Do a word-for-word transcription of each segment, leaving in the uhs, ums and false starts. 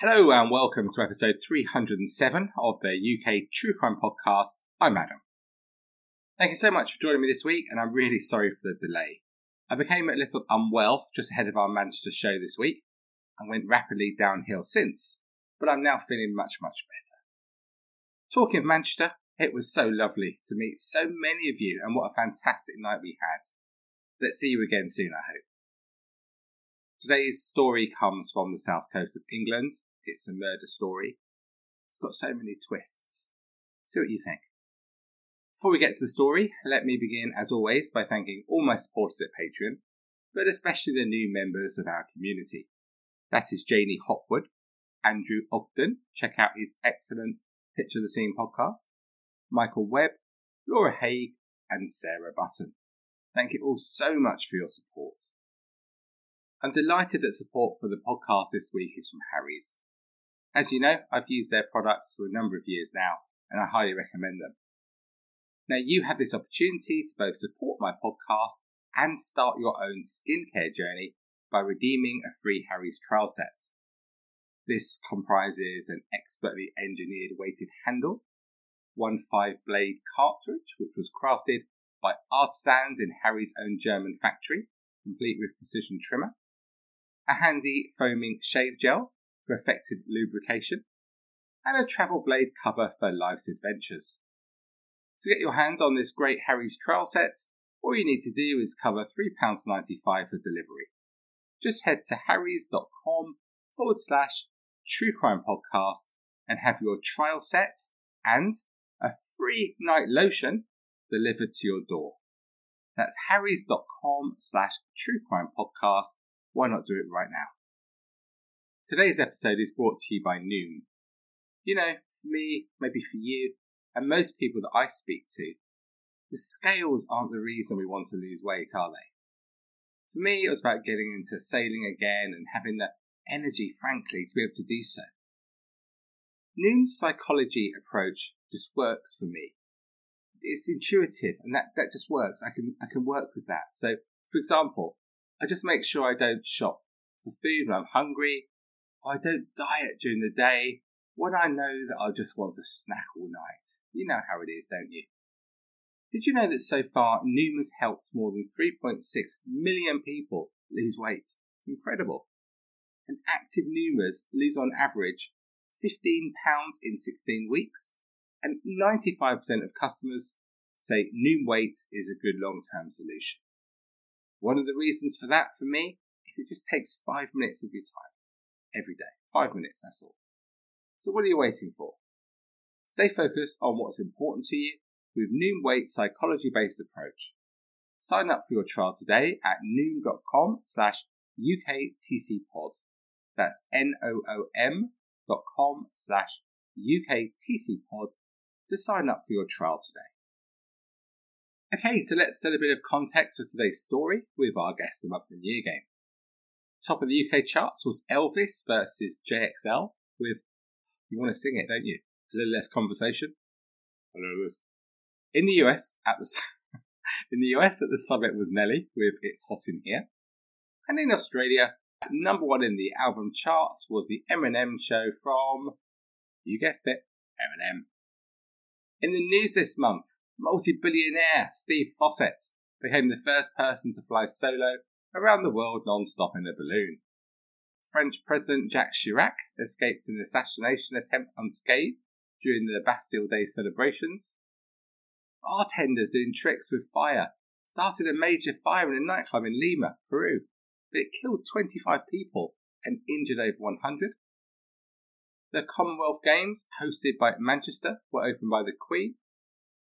Hello and welcome to episode three hundred seven of the U K True Crime Podcast. I'm Adam. Thank you so much for joining me this week, and I'm really sorry for the delay. I became a little unwell just ahead of our Manchester show this week, and went rapidly downhill since, but I'm now feeling much, much better. Talking of Manchester, it was so lovely to meet so many of you, and what a fantastic night we had. Let's see you again soon, I hope. Today's story comes from the south coast of England. It's a murder story. It's got so many twists. See what you think. Before we get to the story, let me begin, as always, by thanking all my supporters at Patreon, but especially the new members of our community. That is Janie Hopwood, Andrew Ogden, check out his excellent Picture of the Scene podcast, Michael Webb, Laura Hague, and Sarah Button. Thank you all so much for your support. I'm delighted that support for the podcast this week is from Harry's. As you know, I've used their products for a number of years now, and I highly recommend them. Now you have this opportunity to both support my podcast and start your own skincare journey by redeeming a free Harry's trial set. This comprises an expertly engineered weighted handle, one five-blade cartridge which was crafted by artisans in Harry's own German factory, complete with precision trimmer, a handy foaming shave gel for effective lubrication, and a travel blade cover for life's adventures. To get your hands on this great Harry's trial set, all you need to do is cover three pounds ninety-five for delivery. Just head to harrys.com forward slash true crime podcast and have your trial set and a free night lotion delivered to your door. That's harrys.com slash true crime podcast. Why not do it right now? Today's episode is brought to you by Noom. You know, for me, maybe for you, and most people that I speak to, the scales aren't the reason we want to lose weight, are they? For me, it was about getting into sailing again and having the energy, frankly, to be able to do so. Noom's psychology approach just works for me. It's intuitive, and that, that just works. I can I can work with that. So, for example, I just make sure I don't shop for food when I'm hungry, or I don't diet during the day when I know that I just want to snack all night. You know how it is, don't you? Did you know that so far, Noom has helped more than three point six million people lose weight? It's incredible. And active Noomers lose on average fifteen pounds in sixteen weeks. And ninety-five percent of customers say Noom weight is a good long-term solution. One of the reasons for that, for me, is it just takes five minutes of your time every day. Five minutes, that's all. So what are you waiting for? Stay focused on what's important to you with Noom Weight's psychology-based approach. Sign up for your trial today at noom.com slash UKTCPod. That's N-O-O-M dot com slash UKTCPod. To sign up for your trial today. Okay, so let's set a bit of context for today's story with our guest of the month in the year game. Top of the U K charts was Elvis versus J X L with, you want to sing it, don't you? A little less conversation. A little less. In the U S at the in the U S at the summit was Nelly with It's Hot in Here, and in Australia, number one in the album charts was the Eminem Show from, you guessed it, Eminem. In the news this month, multi-billionaire Steve Fawcett became the first person to fly solo around the world non-stop in a balloon. French President Jacques Chirac escaped an assassination attempt unscathed during the Bastille Day celebrations. Bartenders doing tricks with fire started a major fire in a nightclub in Lima, Peru, but it killed twenty-five people and injured over one hundred. The Commonwealth Games, hosted by Manchester, were opened by the Queen.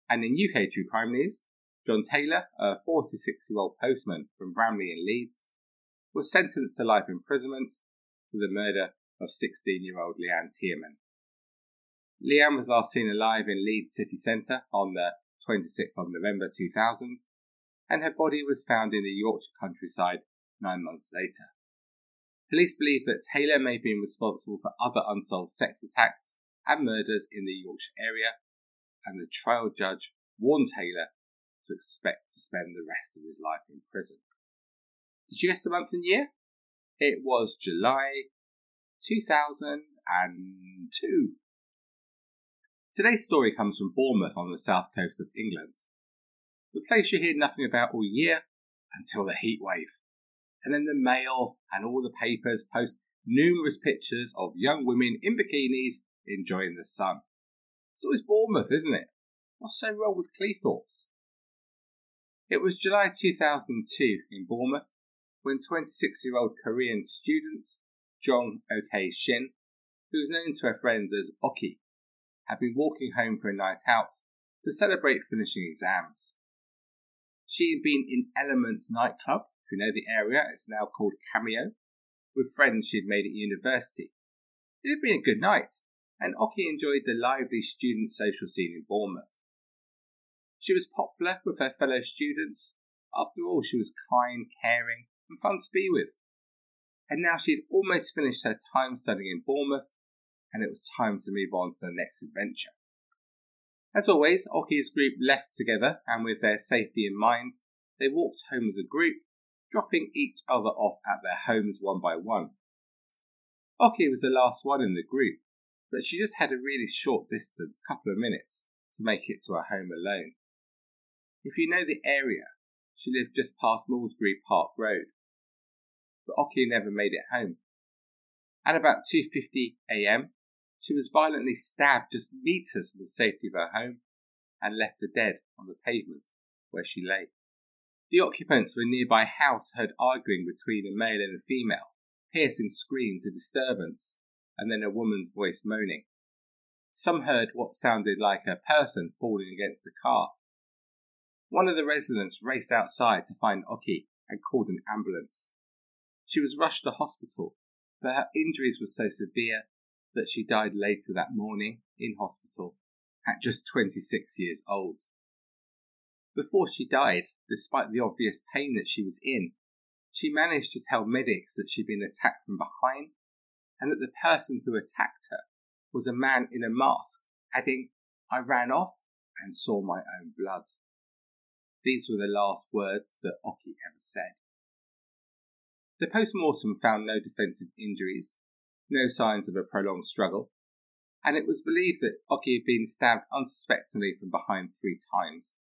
And in U K True Crime news, John Taylor, a forty-six-year-old postman from Bramley in Leeds, was sentenced to life imprisonment for the murder of sixteen-year-old Leanne Tierman. Leanne was last seen alive in Leeds city centre on the twenty-sixth of November two thousand, and her body was found in the Yorkshire countryside nine months later. Police believe that Taylor may have been responsible for other unsolved sex attacks and murders in the Yorkshire area, and the trial judge warned Taylor to expect to spend the rest of his life in prison. Did you guess the month and year? It was July two thousand two. Today's story comes from Bournemouth on the south coast of England, the place you hear nothing about all year until the heat wave. And then the Mail and all the papers post numerous pictures of young women in bikinis enjoying the sun. It's always Bournemouth, isn't it? What's so wrong with Cleethorpes? It was July two thousand two in Bournemouth when twenty-six-year-old Korean student Jong Ok Shin, who was known to her friends as Okie, had been walking home for a night out to celebrate finishing exams. She had been in Elements nightclub, if you know the area, it's now called Cameo, with friends she had made at university. It had been a good night, and Okie enjoyed the lively student social scene in Bournemouth. She was popular with her fellow students. After all, she was kind, caring, and fun to be with. And now she had almost finished her time studying in Bournemouth, and it was time to move on to the next adventure. As always, Okie's group left together, and with their safety in mind, they walked home as a group, dropping each other off at their homes one by one. Okie was the last one in the group, but she just had a really short distance, couple of minutes, to make it to her home alone. If you know the area, she lived just past Malmesbury Park Road, but Okie never made it home. At about two fifty a.m, she was violently stabbed just metres from the safety of her home and left for dead on the pavement where she lay. The occupants of a nearby house heard arguing between a male and a female, piercing screams of disturbance, and then a woman's voice moaning. Some heard what sounded like a person falling against a car. One of the residents raced outside to find Okie and called an ambulance. She was rushed to hospital, but her injuries were so severe that she died later that morning in hospital at just twenty-six years old. Before she died, despite the obvious pain that she was in, she managed to tell medics that she'd been attacked from behind and that the person who attacked her was a man in a mask, adding, "I ran off and saw my own blood." These were the last words that Okie ever said. The post-mortem found no defensive injuries, no signs of a prolonged struggle, and it was believed that Okie had been stabbed unsuspectingly from behind three times.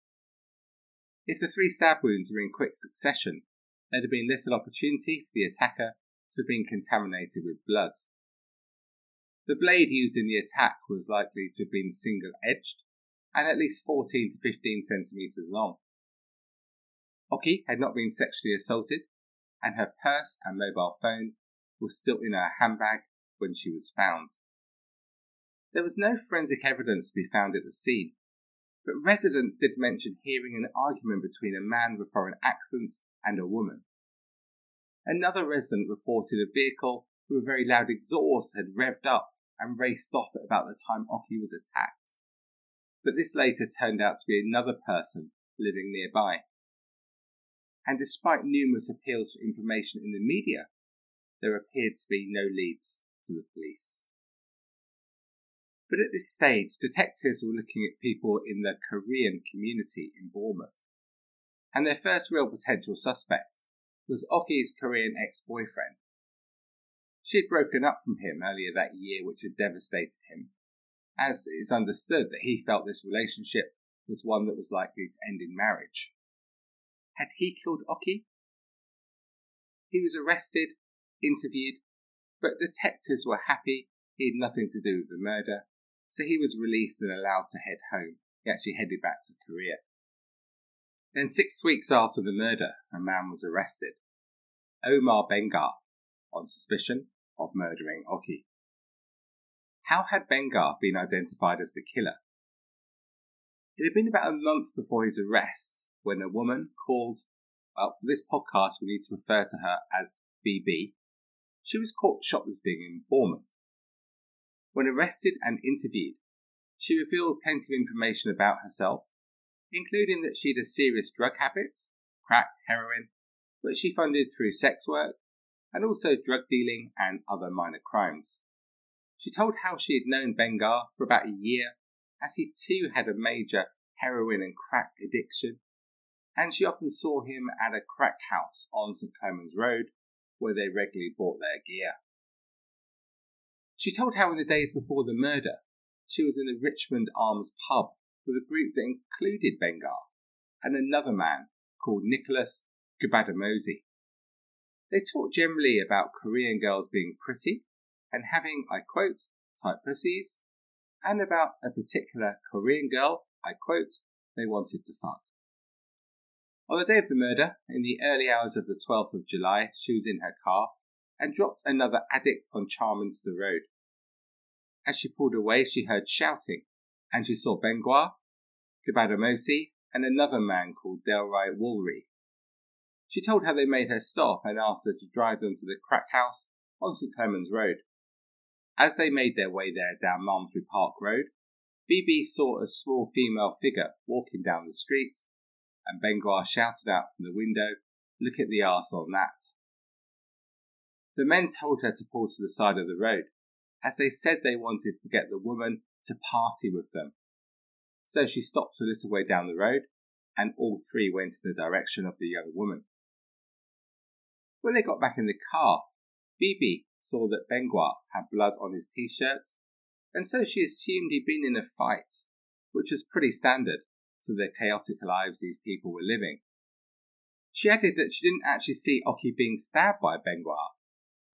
If the three stab wounds were in quick succession, there'd have been little opportunity for the attacker to have been contaminated with blood. The blade used in the attack was likely to have been single-edged and at least fourteen to fifteen centimetres long. Okie had not been sexually assaulted, and her purse and mobile phone was still in her handbag when she was found. There was no forensic evidence to be found at the scene, but residents did mention hearing an argument between a man with a foreign accent and a woman. Another resident reported a vehicle with a very loud exhaust had revved up and raced off at about the time Okie was attacked, but this later turned out to be another person living nearby. And despite numerous appeals for information in the media, there appeared to be no leads for the police. But at this stage, detectives were looking at people in the Korean community in Bournemouth, and their first real potential suspect was Okie's Korean ex-boyfriend. She had broken up from him earlier that year, which had devastated him, as it is understood that he felt this relationship was one that was likely to end in marriage. Had he killed Okie? He was arrested, interviewed, but detectives were happy he had nothing to do with the murder, so he was released and allowed to head home. He actually headed back to Korea. Then six weeks after the murder, a man was arrested, Omar Benguar, on suspicion of murdering Okie. How had Benguar been identified as the killer? It had been about a month before his arrest when a woman called, well, for this podcast we need to refer to her as B B, she was caught shoplifting in Bournemouth. When arrested and interviewed, she revealed plenty of information about herself, including that she had a serious drug habit, crack, heroin, which she funded through sex work, and also drug dealing and other minor crimes. She told how she had known Benguar for about a year, as he too had a major heroin and crack addiction, and she often saw him at a crack house on Saint Clement's Road, where they regularly bought their gear. She told how in the days before the murder, she was in the Richmond Arms pub with a group that included Benguar and another man called Nicholas Gubadamosi. They talked generally about Korean girls being pretty and having, I quote, tight pussies, and about a particular Korean girl, I quote, they wanted to fuck. On the day of the murder, in the early hours of the twelfth of July, she was in her car and dropped another addict on Charminster Road. As she pulled away, she heard shouting, and she saw Benguar, Gubadamosi, and another man called Delroy Woolry. She told how they made her stop and asked her to drive them to the crack house on Saint Clement's Road. As they made their way there down Malmesbury Park Road, B B saw a small female figure walking down the street, and Benguar shouted out from the window, "Look at the arse on that." The men told her to pull to the side of the road, as they said they wanted to get the woman to party with them. So she stopped a little way down the road, and all three went in the direction of the young woman. When they got back in the car, B B saw that Benguar had blood on his t-shirt, and so she assumed he'd been in a fight, which was pretty standard for the chaotic lives these people were living. She added that she didn't actually see Okie being stabbed by Benguar,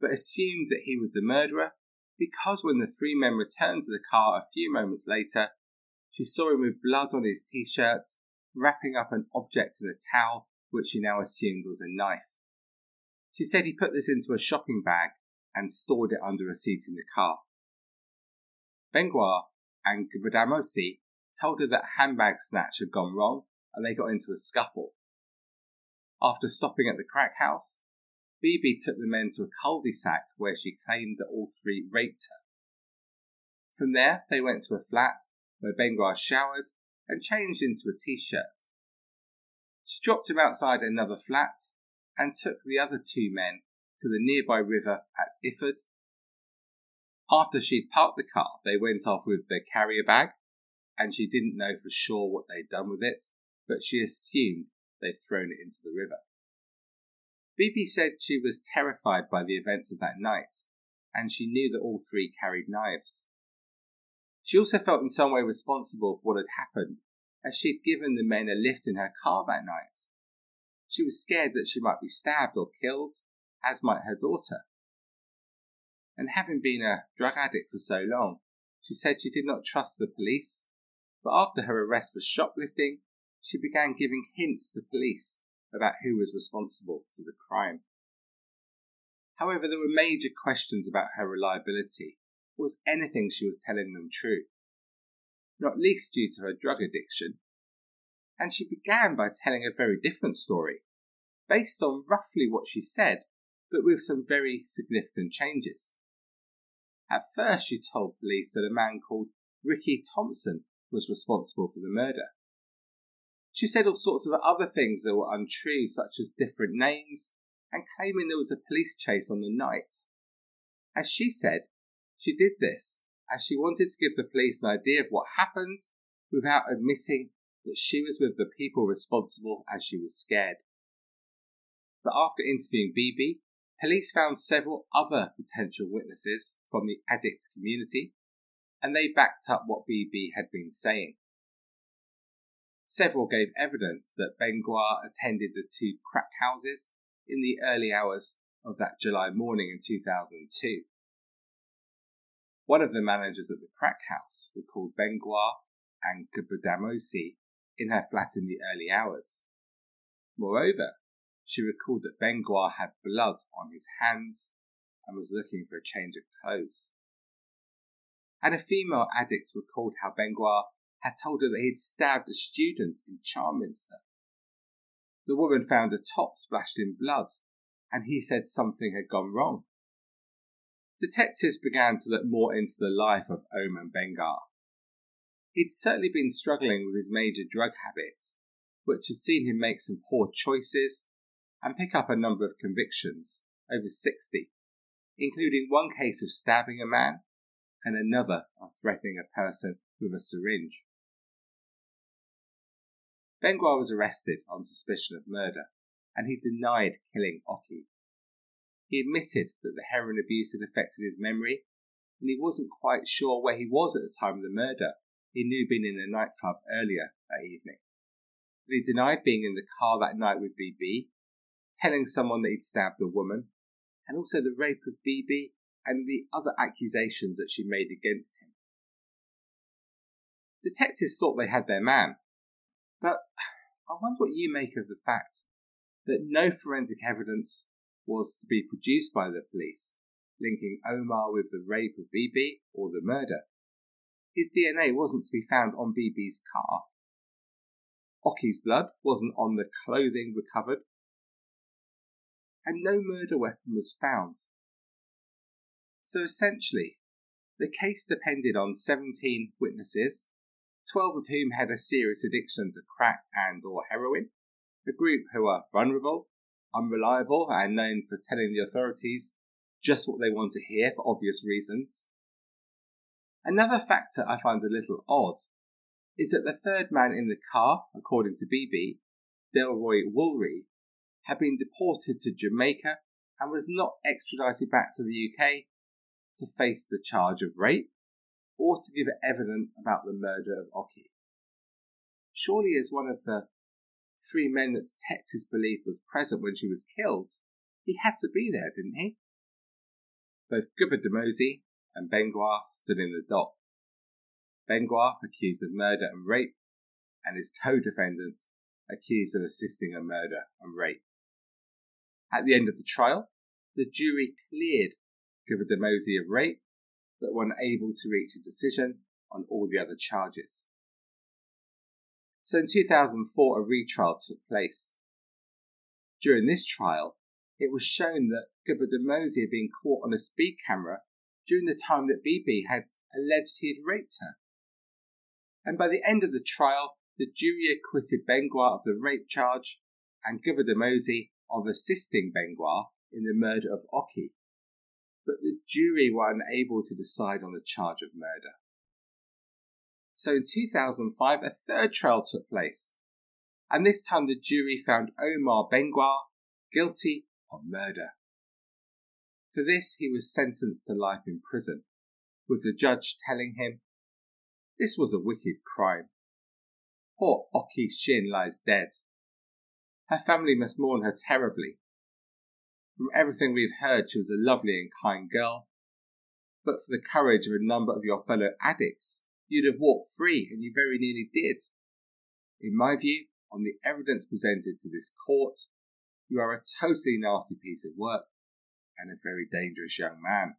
but assumed that he was the murderer because when the three men returned to the car a few moments later, she saw him with blood on his t-shirt, wrapping up an object in a towel, which she now assumed was a knife. She said he put this into a shopping bag and stored it under a seat in the car. Benguar and Gubadamosi told her that handbag snatch had gone wrong and they got into a scuffle. After stopping at the crack house, B B took the men to a cul-de-sac where she claimed that all three raped her. From there, they went to a flat where Benguar showered and changed into a t-shirt. She dropped him outside another flat and took the other two men to the nearby river at Iford. After she'd parked the car, they went off with their carrier bag, and she didn't know for sure what they'd done with it, but she assumed they'd thrown it into the river. B B said she was terrified by the events of that night, and she knew that all three carried knives. She also felt in some way responsible for what had happened, as she'd given the men a lift in her car that night. She was scared that she might be stabbed or killed, as might her daughter. And having been a drug addict for so long, she said she did not trust the police, but after her arrest for shoplifting, she began giving hints to police about who was responsible for the crime. However, there were major questions about her reliability. Was anything she was telling them true? Not least due to her drug addiction. And she began by telling a very different story, based on roughly what she said, but with some very significant changes. At first, she told police that a man called Ricky Thompson was responsible for the murder. She said all sorts of other things that were untrue, such as different names, and claiming there was a police chase on the night. As she said, she did this as she wanted to give the police an idea of what happened without admitting that she was with the people responsible as she was scared. But after interviewing B B, police found several other potential witnesses from the addict community, and they backed up what B B had been saying. Several gave evidence that Benguar attended the two crack houses in the early hours of that July morning in two thousand two. One of the managers at the crack house recalled Benguar and Gubadamosi in her flat in the early hours. Moreover, she recalled that Benguar had blood on his hands and was looking for a change of clothes. And a female addict recalled how Benguar had told her that he had stabbed a student in Charminster. The woman found a top splashed in blood, and he said something had gone wrong, detectives began to look more into the life of Omar Benguar. He'd certainly been struggling with his major drug habit, which had seen him make some poor choices and pick up a number of convictions, over sixty, including one case of stabbing a man and another of threatening a person with a syringe. Benguar was arrested on suspicion of murder, and he denied killing Okie. He admitted that the heroin abuse had affected his memory, and he wasn't quite sure where he was at the time of the murder. He knew he'd been in a nightclub earlier that evening. But he denied being in the car that night with B B, telling someone that he'd stabbed a woman, and also the rape of B B and the other accusations that she made against him. Detectives thought they had their man, but I wonder what you make of the fact that no forensic evidence was to be produced by the police linking Omar with the rape of B B or the murder. His D N A wasn't to be found on B B's car. Okie's blood wasn't on the clothing recovered, and no murder weapon was found. So essentially, the case depended on seventeen witnesses, twelve of whom had a serious addiction to crack and or heroin, a group who are vulnerable, unreliable, and known for telling the authorities just what they want to hear for obvious reasons. Another factor I find a little odd is that the third man in the car, according to B B, Delroy Woolry, had been deported to Jamaica and was not extradited back to the U K to face the charge of rape or to give evidence about the murder of Okie. Surely, as one of the three men that detectives believed was present when she was killed, he had to be there, didn't he? Both Gubadamosi and Benguar stood in the dock. Benguar accused of murder and rape, and his co-defendant accused of assisting a murder and rape. At the end of the trial, the jury cleared Gubadamosi of rape, but were unable to reach a decision on all the other charges. So in two thousand four, a retrial took place. During this trial, it was shown that Gubadamosi had been caught on a speed camera during the time that B B had alleged he had raped her. And by the end of the trial, the jury acquitted Benguar of the rape charge and Gubadamosi of assisting Benguar in the murder of Okie. But the jury were unable to decide on the charge of murder. So in two thousand five, a third trial took place, and this time the jury found Omar Benguar guilty of murder. For this, he was sentenced to life in prison, with the judge telling him, "This was a wicked crime. Poor Okie Shin lies dead. Her family must mourn her terribly. From everything we've heard, she was a lovely and kind girl, but for the courage of a number of your fellow addicts, you'd have walked free, and you very nearly did. In my view, on the evidence presented to this court, you are a totally nasty piece of work and a very dangerous young man."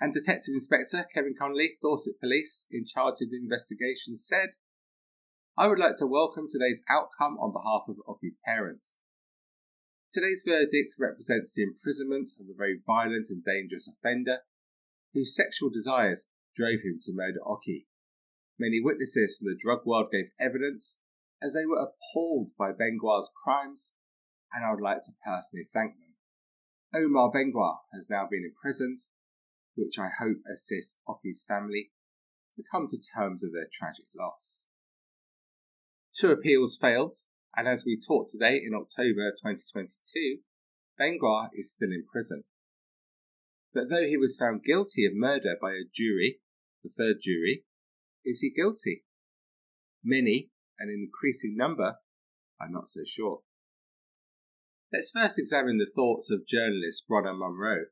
And Detective Inspector Kevin Connolly, Dorset Police, in charge of the investigation, said, "I would like to welcome today's outcome on behalf of Okie's parents. Today's verdict represents the imprisonment of a very violent and dangerous offender whose sexual desires drove him to murder Okie. Many witnesses from the drug world gave evidence as they were appalled by Benguar's crimes, and I would like to personally thank them. Omar Benguar has now been imprisoned, which I hope assists Okie's family to come to terms with their tragic loss." Two appeals failed, and as we talk today in October twenty twenty-two, Benguar is still in prison. But though he was found guilty of murder by a jury, the third jury, is he guilty? Many, and an increasing number, are not so sure. Let's first examine the thoughts of journalist Bronagh Munro,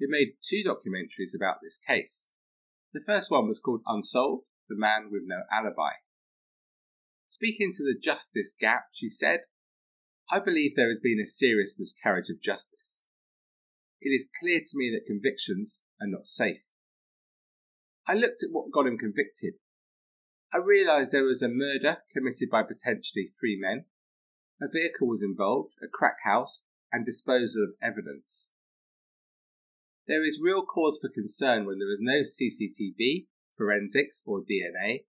who made two documentaries about this case. The first one was called Unsolved, The Man with No Alibi. Speaking to The Justice Gap, she said, "I believe there has been a serious miscarriage of justice. It is clear to me that convictions are not safe. I looked at what got him convicted. I realised there was a murder committed by potentially three men. A vehicle was involved, a crack house, and disposal of evidence. There is real cause for concern when there is no C C T V, forensics or D N A,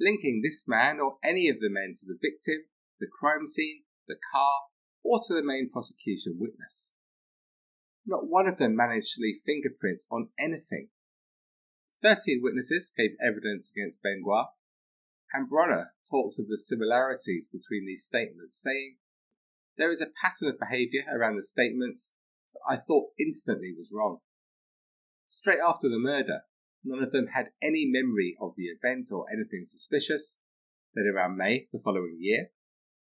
linking this man or any of the men to the victim, the crime scene, the car, or to the main prosecution witness. Not one of them managed to leave fingerprints on anything. Thirteen witnesses gave evidence against Benguar, and Bronner talks of the similarities between these statements, saying, "There is a pattern of behaviour around the statements that I thought instantly was wrong. Straight after the murder, none of them had any memory of the event or anything suspicious. Then around May the following year,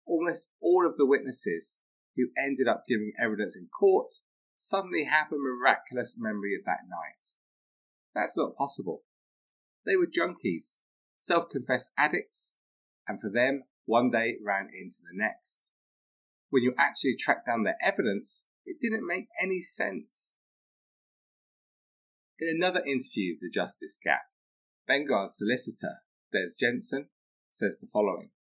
almost all of the witnesses who ended up giving evidence in court suddenly have a miraculous memory of that night. That's not possible. They were junkies, self-confessed addicts, and for them, one day ran into the next. When you actually track down their evidence, it didn't make any sense." In another interview of The Justice Gap, Benguar's solicitor, Des Jensen, says the following.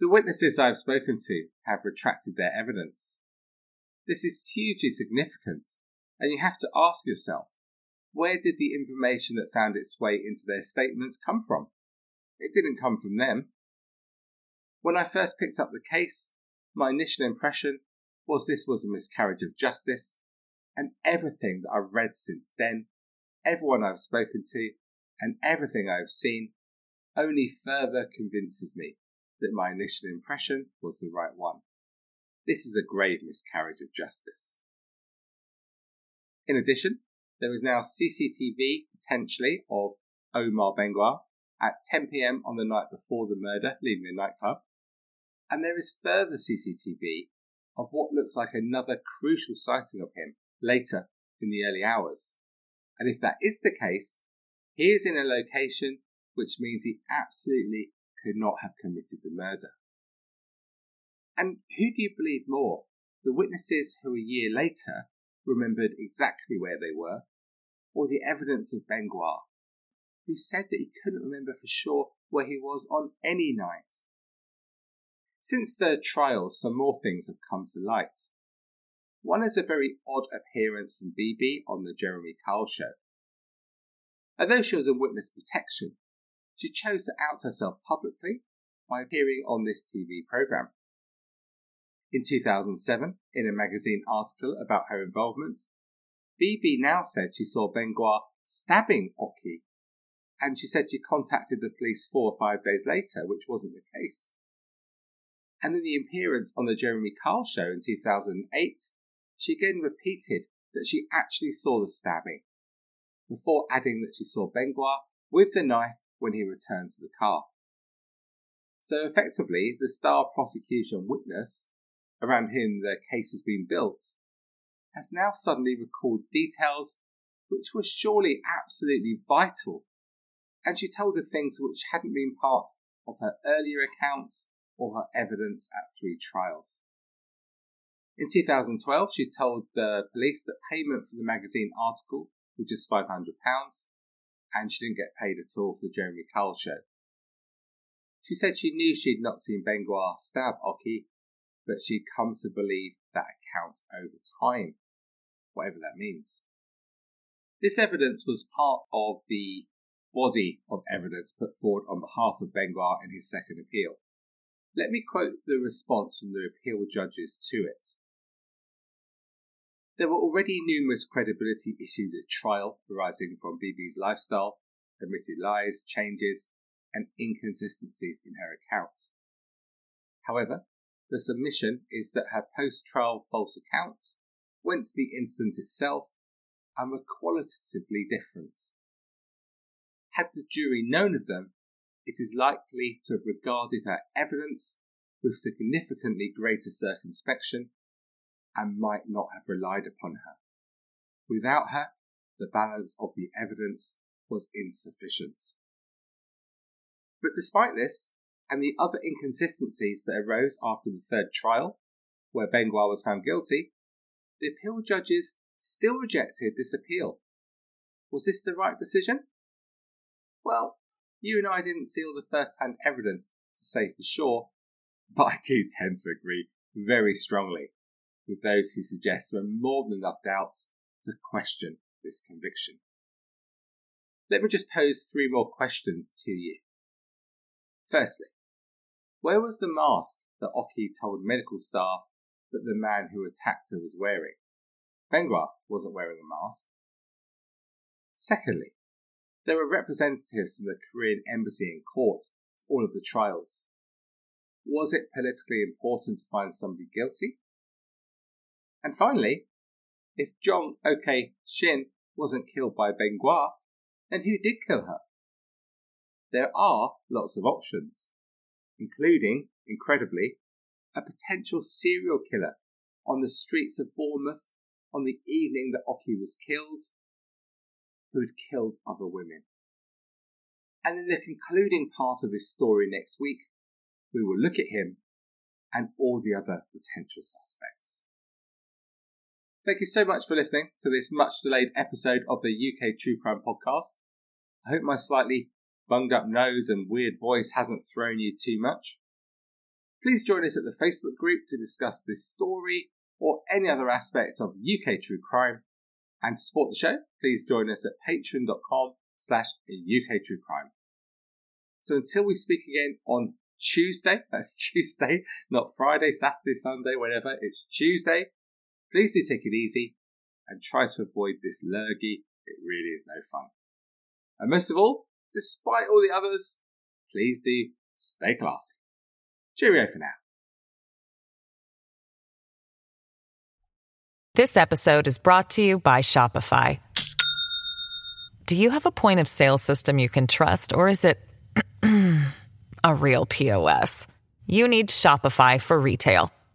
"The witnesses I have spoken to have retracted their evidence. This is hugely significant, and you have to ask yourself, where did the information that found its way into their statements come from? It didn't come from them. When I first picked up the case, my initial impression was this was a miscarriage of justice, and everything that I've read since then, everyone I've spoken to, and everything I've seen only further convinces me that my initial impression was the right one. This is a grave miscarriage of justice." In addition, there is now C C T V, potentially, of Omar Benguar at ten p.m. on the night before the murder, leaving a nightclub. And there is further C C T V of what looks like another crucial sighting of him later in the early hours. And if that is the case, he is in a location which means he absolutely could not have committed the murder. And who do you believe more? The witnesses who a year later remembered exactly where they were, or the evidence of Benguar, who said that he couldn't remember for sure where he was on any night? Since their trials, some more things have come to light. One is a very odd appearance from B B on the Jeremy Kyle show. Although she was in witness protection, she chose to out herself publicly by appearing on this T V programme. In two thousand seven, in a magazine article about her involvement, B B now said she saw Benguar stabbing Okie, and she said she contacted the police four or five days later, which wasn't the case. And in the appearance on the Jeremy Kyle show in two thousand eight, she again repeated that she actually saw the stabbing, before adding that she saw Benguar with the knife when he returned to the car. So effectively, the star prosecution witness, around whom the case has been built, has now suddenly recalled details which were surely absolutely vital, and she told of things which hadn't been part of her earlier accounts or her evidence at three trials. In two thousand twelve, she told the police that payment for the magazine article was just five hundred pounds, and she didn't get paid at all for the Jeremy Kyle show. She said she knew she'd not seen Benguar stab Okie, but she'd come to believe that account over time, whatever that means. This evidence was part of the body of evidence put forward on behalf of Benguar in his second appeal. Let me quote the response from the appeal judges to it. "There were already numerous credibility issues at trial arising from B B's lifestyle, admitted lies, changes, and inconsistencies in her account. However, the submission is that her post-trial false accounts went to the incident itself and were qualitatively different. Had the jury known of them, it is likely to have regarded her evidence with significantly greater circumspection and might not have relied upon her. Without her, the balance of the evidence was insufficient." But despite this, and the other inconsistencies that arose after the third trial, where Benguar was found guilty, the appeal judges still rejected this appeal. Was this the right decision? Well, you and I didn't see all the first-hand evidence to say for sure, but I do tend to agree very strongly with those who suggest there are more than enough doubts to question this conviction. Let me just pose three more questions to you. Firstly, where was the mask that Okie told medical staff that the man who attacked her was wearing? Benguar wasn't wearing a mask. Secondly, there were representatives from the Korean embassy and court for all of the trials. Was it politically important to find somebody guilty? And finally, if Jong Ok Shin wasn't killed by Benguar, then who did kill her? There are lots of options, including, incredibly, a potential serial killer on the streets of Bournemouth on the evening that Okie was killed, who had killed other women. And in the concluding part of this story next week, we will look at him and all the other potential suspects. Thank you so much for listening to this much-delayed episode of the U K True Crime Podcast. I hope my slightly bunged-up nose and weird voice hasn't thrown you too much. Please join us at the Facebook group to discuss this story or any other aspect of U K True Crime. And to support the show, please join us at patreon.com slash UK True Crime. So until we speak again on Tuesday, that's Tuesday, not Friday, Saturday, Sunday, whatever, it's Tuesday. Please do take it easy and try to avoid this lurgy. It really is no fun. And most of all, despite all the others, please do stay classy. Cheerio for now. This episode is brought to you by Shopify. Do you have a point of sale system you can trust, or is it a real P O S? You need Shopify for retail.